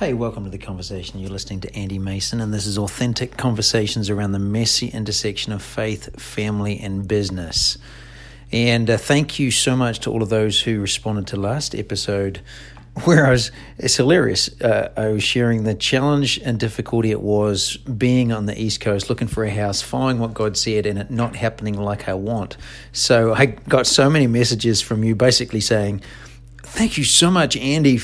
Hey, welcome to The Conversation. You're listening to Andy Mason, and this is authentic conversations around the messy intersection of faith, family, and business. And thank you so much to all of those who responded to last episode, where it's hilarious. I was sharing the challenge and difficulty it was being on the East Coast, looking for a house, following what God said, and it not happening like I want. So I got so many messages from you basically saying, thank you so much, Andy.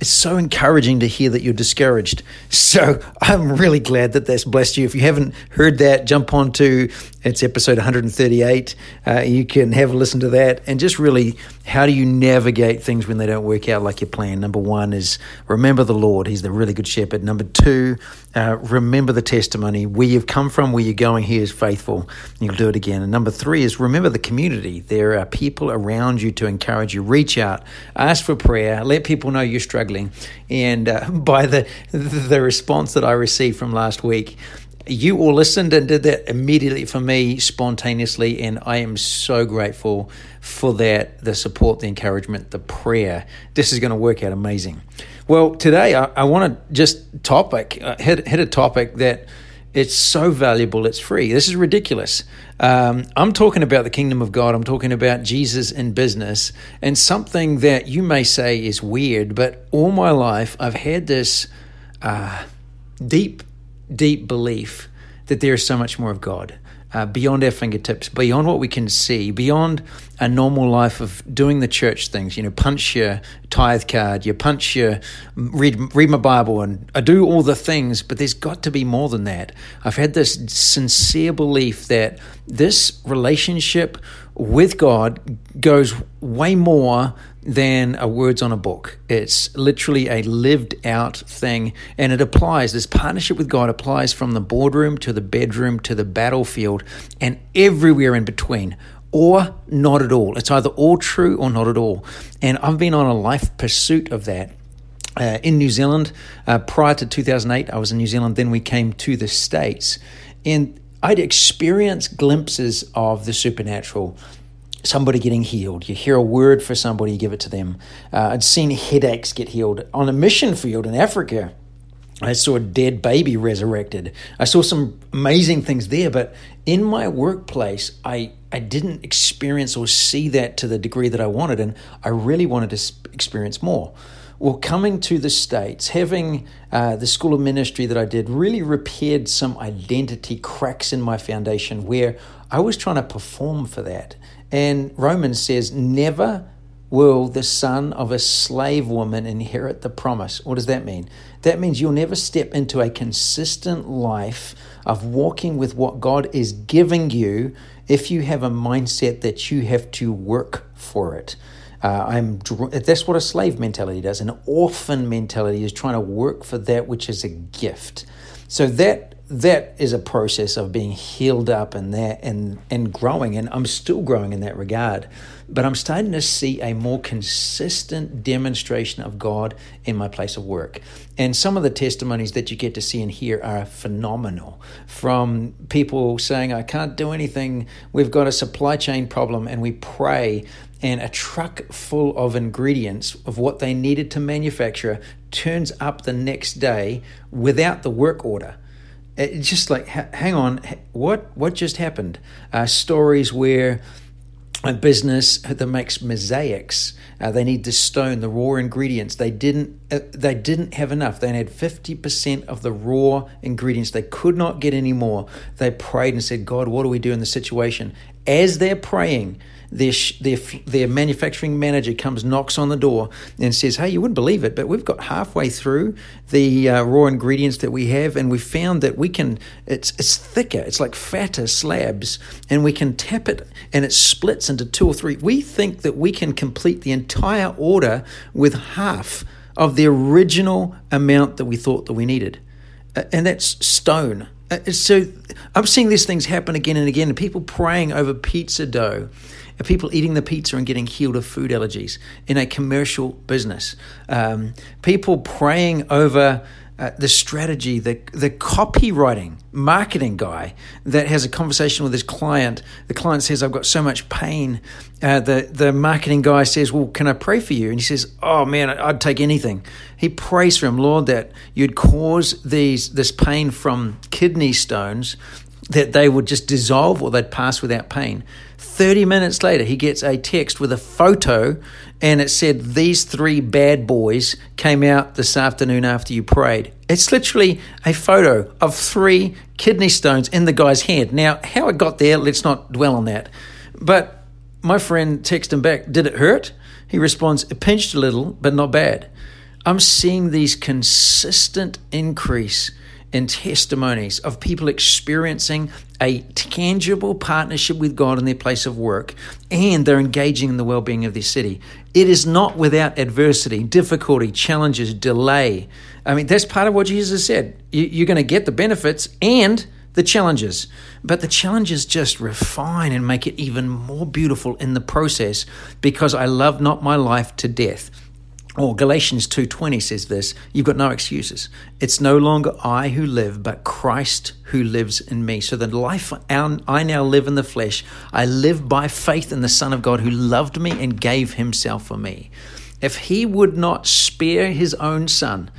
It's so encouraging to hear that you're discouraged. So I'm really glad that that's blessed you. If you haven't heard that, jump on to it's episode 138. You can have a listen to that. And just really, how do you navigate things when they don't work out like you plan? Number one is remember the Lord. He's the really good shepherd. Number two, remember the testimony. Where you've come from, where you're going, He is faithful. You'll do it again. And number three is remember the community. There are people around you to encourage you. Reach out. Ask for prayer. Let people know you're struggling. And by the response that I received from last week, you all listened and did that immediately for me, spontaneously, and I am so grateful for that, the support, the encouragement, the prayer. This is going to work out amazing. Well, today I want to just hit a topic that it's so valuable, it's free. This is ridiculous. I'm talking about the kingdom of God. I'm talking about Jesus in business, and something that you may say is weird, but all my life I've had this deep belief that there is so much more of God beyond our fingertips, beyond what we can see, beyond a normal life of doing the church things. You know, punch your tithe card, you punch your read my Bible, and I do all the things. But there's got to be more than that. I've had this sincere belief that this relationship with God goes way more than a words on a book. It's literally a lived out thing, and it applies. This partnership with God applies from the boardroom to the bedroom to the battlefield and everywhere in between, or not at all. It's either all true or not at all. And I've been on a life pursuit of that. In New Zealand, prior to 2008, I was in New Zealand. Then we came to the States, and I'd experienced glimpses of the supernatural. Somebody getting healed. You hear a word for somebody, you give it to them. I'd seen headaches get healed. On a mission field in Africa, I saw a dead baby resurrected. I saw some amazing things there, but in my workplace, I didn't experience or see that to the degree that I wanted, and I really wanted to experience more. Well, coming to the States, having the school of ministry that I did really repaired some identity cracks in my foundation where I was trying to perform for that. And Romans says, never will the son of a slave woman inherit the promise. What does that mean? That means you'll never step into a consistent life of walking with what God is giving you if you have a mindset that you have to work for it. That's what a slave mentality does. An orphan mentality is trying to work for that which is a gift. So that is a process of being healed up in that and growing, and I'm still growing in that regard. But I'm starting to see a more consistent demonstration of God in my place of work. And some of the testimonies that you get to see and hear are phenomenal. From people saying, I can't do anything, we've got a supply chain problem, and we pray, and a truck full of ingredients of what they needed to manufacture turns up the next day without the work order. It's just like, hang on, what just happened? Stories where a business that makes mosaics, they need the stone, the raw ingredients. They didn't have enough. They had 50% of the raw ingredients. They could not get any more. They prayed and said, God, what do we do in this situation? As they're praying, their manufacturing manager comes, knocks on the door and says, hey, you wouldn't believe it, but we've got halfway through the raw ingredients that we have, and we found that we can, it's thicker, it's like fatter slabs, and we can tap it and it splits into two or three. We think that we can complete the entire order with half of the original amount that we thought that we needed. And that's stone. So I'm seeing these things happen again and again, and people praying over pizza dough, and people eating the pizza and getting healed of food allergies in a commercial business. People praying over the strategy, the copywriting, marketing guy that has a conversation with his client. The client says, I've got so much pain. The marketing guy says, well, can I pray for you? And he says, oh man, I'd take anything. He prays for him, Lord, that you'd cause this pain from kidney stones, that they would just dissolve or they'd pass without pain. 30 minutes later, he gets a text with a photo, and it said, these three bad boys came out this afternoon after you prayed. It's literally a photo of three kidney stones in the guy's head. Now, how it got there, let's not dwell on that. But my friend texted him back, did it hurt? He responds, it pinched a little, but not bad. I'm seeing these consistent increase and testimonies of people experiencing a tangible partnership with God in their place of work, and they're engaging in the well-being of their city. It is not without adversity, difficulty, challenges, delay. I mean, that's part of what Jesus said. You're going to get the benefits and the challenges, but the challenges just refine and make it even more beautiful in the process, because I love not my life to death. Or Galatians 2:20 says this, you've got no excuses. It's no longer I who live, but Christ who lives in me. So the life I now live in the flesh, I live by faith in the Son of God who loved me and gave himself for me. If he would not spare his own son,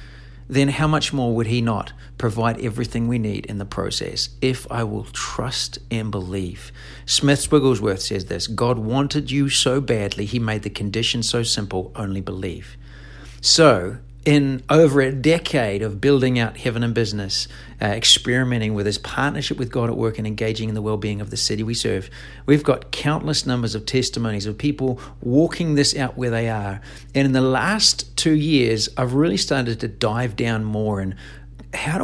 then how much more would he not provide everything we need in the process, if I will trust and believe? Smith Wigglesworth says this, God wanted you so badly, he made the condition so simple, only believe. So, in over a decade of building out Heaven and Business, experimenting with his partnership with God at work and engaging in the well-being of the city we serve, we've got countless numbers of testimonies of people walking this out where they are. And in the last 2 years, I've really started to dive down more and how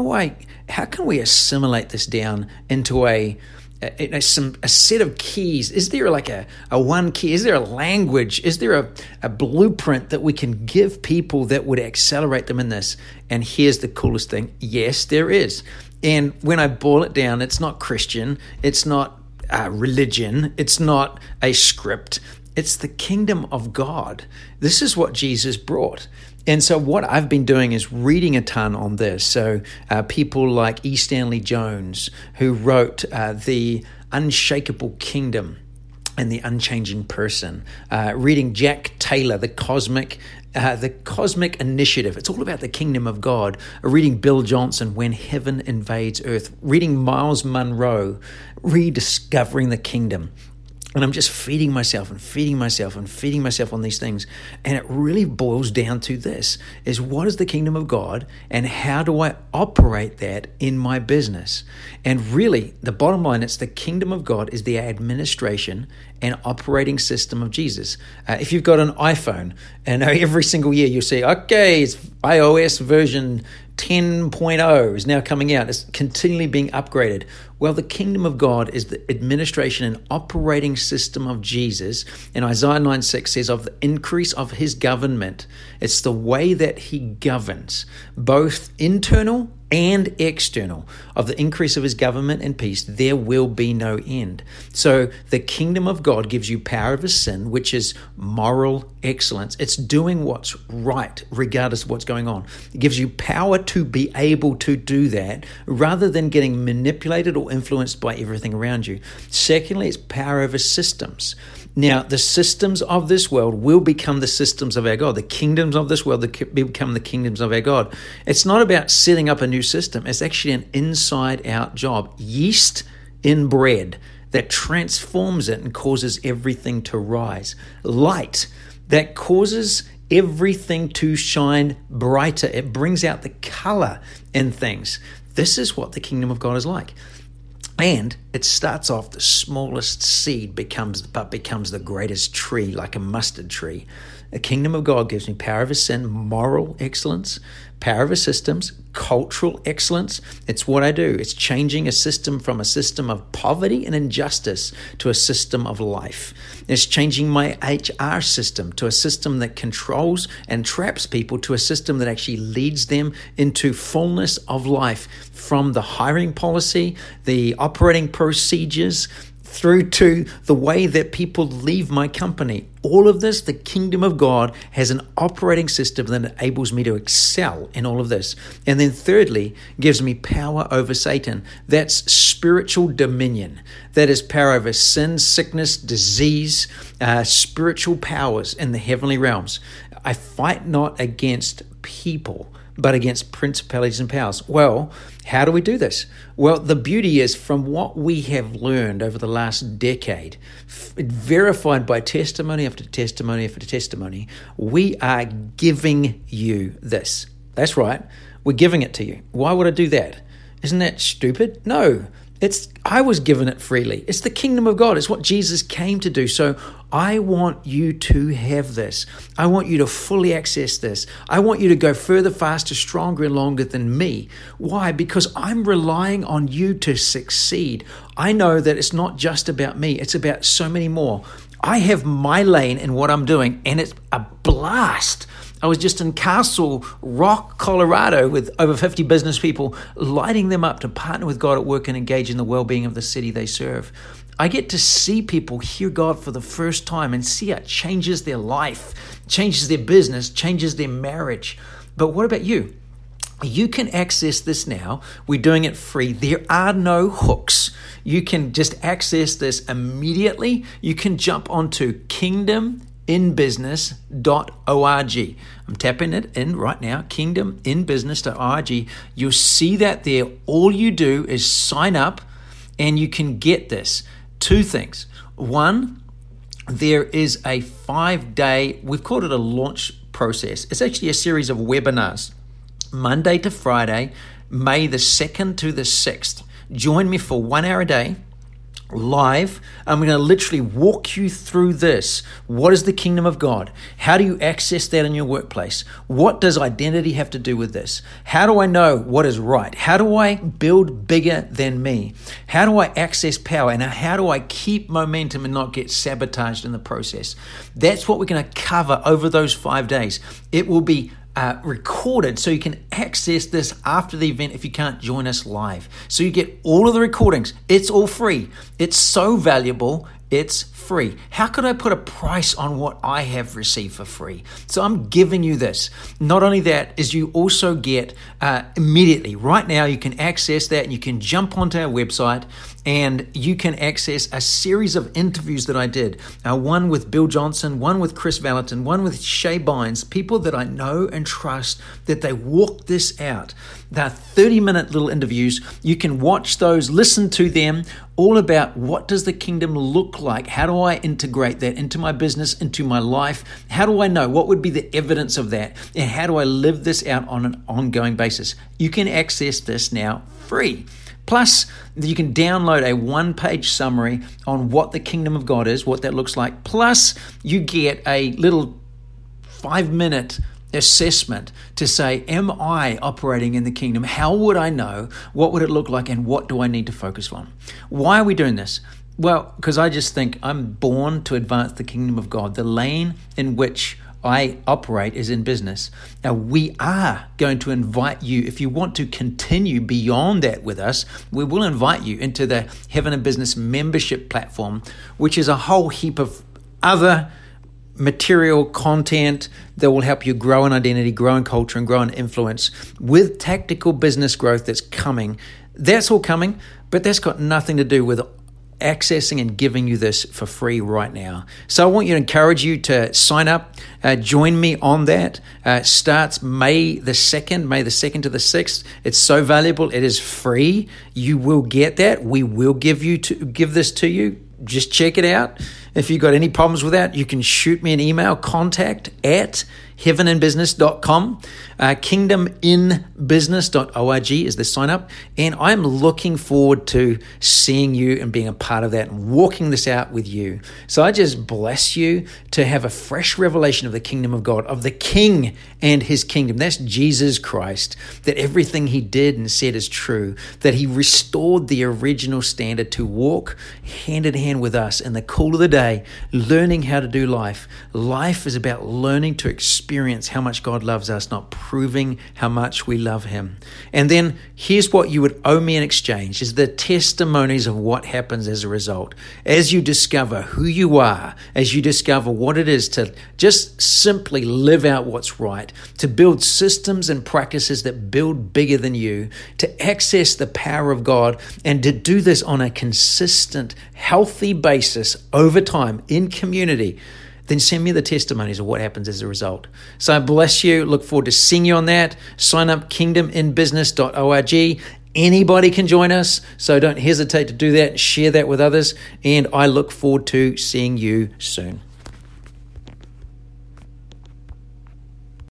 can we assimilate this down into a set of keys? Is there like a one key? Is there a language? Is there a blueprint that we can give people that would accelerate them in this? And here's the coolest thing. Yes, there is. And when I boil it down, it's not Christian. It's not religion. It's not a script. It's the kingdom of God. This is what Jesus brought. And so what I've been doing is reading a ton on this. So people like E. Stanley Jones, who wrote The Unshakeable Kingdom and The Unchanging Person, reading Jack Taylor, The Cosmic Initiative. It's all about the kingdom of God. Reading Bill Johnson, When Heaven Invades Earth. Reading Myles Munroe, Rediscovering the Kingdom. And I'm just feeding myself on these things. And it really boils down to this, is what is the kingdom of God and how do I operate that in my business? And really, the bottom line, it's the kingdom of God is the administration and operating system of Jesus. If you've got an iPhone, and every single year you'll see, okay, it's iOS version 10.0 is now coming out. It's continually being upgraded. Well, the kingdom of God is the administration and operating system of Jesus. And Isaiah 9:6 says, of the increase of his government, it's the way that he governs, both internal and external. Of the increase of his government and peace, there will be no end. So the kingdom of God gives you power over sin, which is moral excellence. It's doing what's right, regardless of what's going on. It gives you power to be able to do that, rather than getting manipulated or influenced by everything around you. Secondly, it's power over systems. Now, the systems of this world will become the systems of our God. The kingdoms of this world become the kingdoms of our God. It's not about setting up a new system. It's actually an inside-out job. Yeast in bread that transforms it and causes everything to rise. Light that causes everything to shine brighter. It brings out the color in things. This is what the kingdom of God is like. And it starts off the smallest seed becomes the greatest tree, like a mustard tree. The kingdom of God gives me power over sin, moral excellence, power over systems, cultural excellence. It's what I do. It's changing a system from a system of poverty and injustice to a system of life. It's changing my HR system to a system that controls and traps people to a system that actually leads them into fullness of life, from the hiring policy, the operating procedures, through to the way that people leave my company. All of this, the kingdom of God has an operating system that enables me to excel in all of this. And then thirdly, gives me power over Satan. That's spiritual dominion. That is power over sin, sickness, disease, spiritual powers in the heavenly realms. I fight not against people, but against principalities and powers. Well, how do we do this? Well, the beauty is from what we have learned over the last decade, verified by testimony after testimony after testimony, we are giving you this. That's right. We're giving it to you. Why would I do that? Isn't that stupid? No. I was given it freely. It's the kingdom of God. It's what Jesus came to do. So I want you to have this. I want you to fully access this. I want you to go further, faster, stronger, and longer than me. Why? Because I'm relying on you to succeed. I know that it's not just about me. It's about so many more. I have my lane in what I'm doing, and it's a blast. I was just in Castle Rock, Colorado, with over 50 business people, lighting them up to partner with God at work and engage in the well-being of the city they serve. I get to see people hear God for the first time and see how it changes their life, changes their business, changes their marriage. But what about you? You can access this now. We're doing it free. There are no hooks. You can just access this immediately. You can jump onto KingdomInBusiness.org. I'm tapping it in right now, KingdomInBusiness.org. You'll see that there. All you do is sign up and you can get this. Two things. One, there is a 5-day, we've called it a launch process. It's actually a series of webinars, Monday to Friday, May the 2nd to the 6th. Join me for 1 hour a day. Live. I'm going to literally walk you through this. What is the kingdom of God? How do you access that in your workplace? What does identity have to do with this? How do I know what is right? How do I build bigger than me? How do I access power? And how do I keep momentum and not get sabotaged in the process? That's what we're going to cover over those 5 days. It will be recorded, so you can access this after the event if you can't join us live. So you get all of the recordings. It's all free. It's so valuable. It's free. How could I put a price on what I have received for free? So I'm giving you this. Not only that, is you also get immediately, right now, you can access that and you can jump onto our website and you can access a series of interviews that I did. One with Bill Johnson, one with Chris Vallotton, one with Shea Bynes, people that I know and trust that they walk this out. They're 30-minute little interviews. You can watch those, listen to them, all about what does the kingdom look like? How do I integrate that into my business, into my life? How do I know? What would be the evidence of that? And how do I live this out on an ongoing basis? You can access this now free. Plus, you can download a one-page summary on what the kingdom of God is, what that looks like. Plus, you get a little 5-minute assessment to say, am I operating in the kingdom? How would I know? What would it look like? And what do I need to focus on? Why are we doing this? Well, because I just think I'm born to advance the kingdom of God. The lane in which I operate is in business. Now, we are going to invite you, if you want to continue beyond that with us, we will invite you into the Heaven and Business membership platform, which is a whole heap of other material content that will help you grow in identity, grow in culture, and grow in influence with tactical business growth that's coming. That's all coming, but that's got nothing to do with accessing and giving you this for free right now. So I want you to encourage you to sign up, join me on that. Starts May the 2nd to the 6th. It's so valuable. It is free. You will get that. We will give this to you. Just check it out. If you've got any problems with that, you can shoot me an email, contact@heavenandbusiness.com. KingdomInBusiness.org is the sign up. And I'm looking forward to seeing you and being a part of that and walking this out with you. So I just bless you to have a fresh revelation of the kingdom of God, of the King and his kingdom. That's Jesus Christ, that everything he did and said is true, that he restored the original standard to walk hand in hand with us in the cool of the day, learning how to do life. Life is about learning to experience experience how much God loves us, not proving how much we love him. And then here's what you would owe me in exchange, is the testimonies of what happens as a result. As you discover who you are, as you discover what it is to just simply live out what's right, to build systems and practices that build bigger than you, to access the power of God, and to do this on a consistent, healthy basis over time in community, then send me the testimonies of what happens as a result. So I bless you. Look forward to seeing you on that. Sign up, KingdomInBusiness.org. Anybody can join us, so don't hesitate to do that. Share that with others, and I look forward to seeing you soon.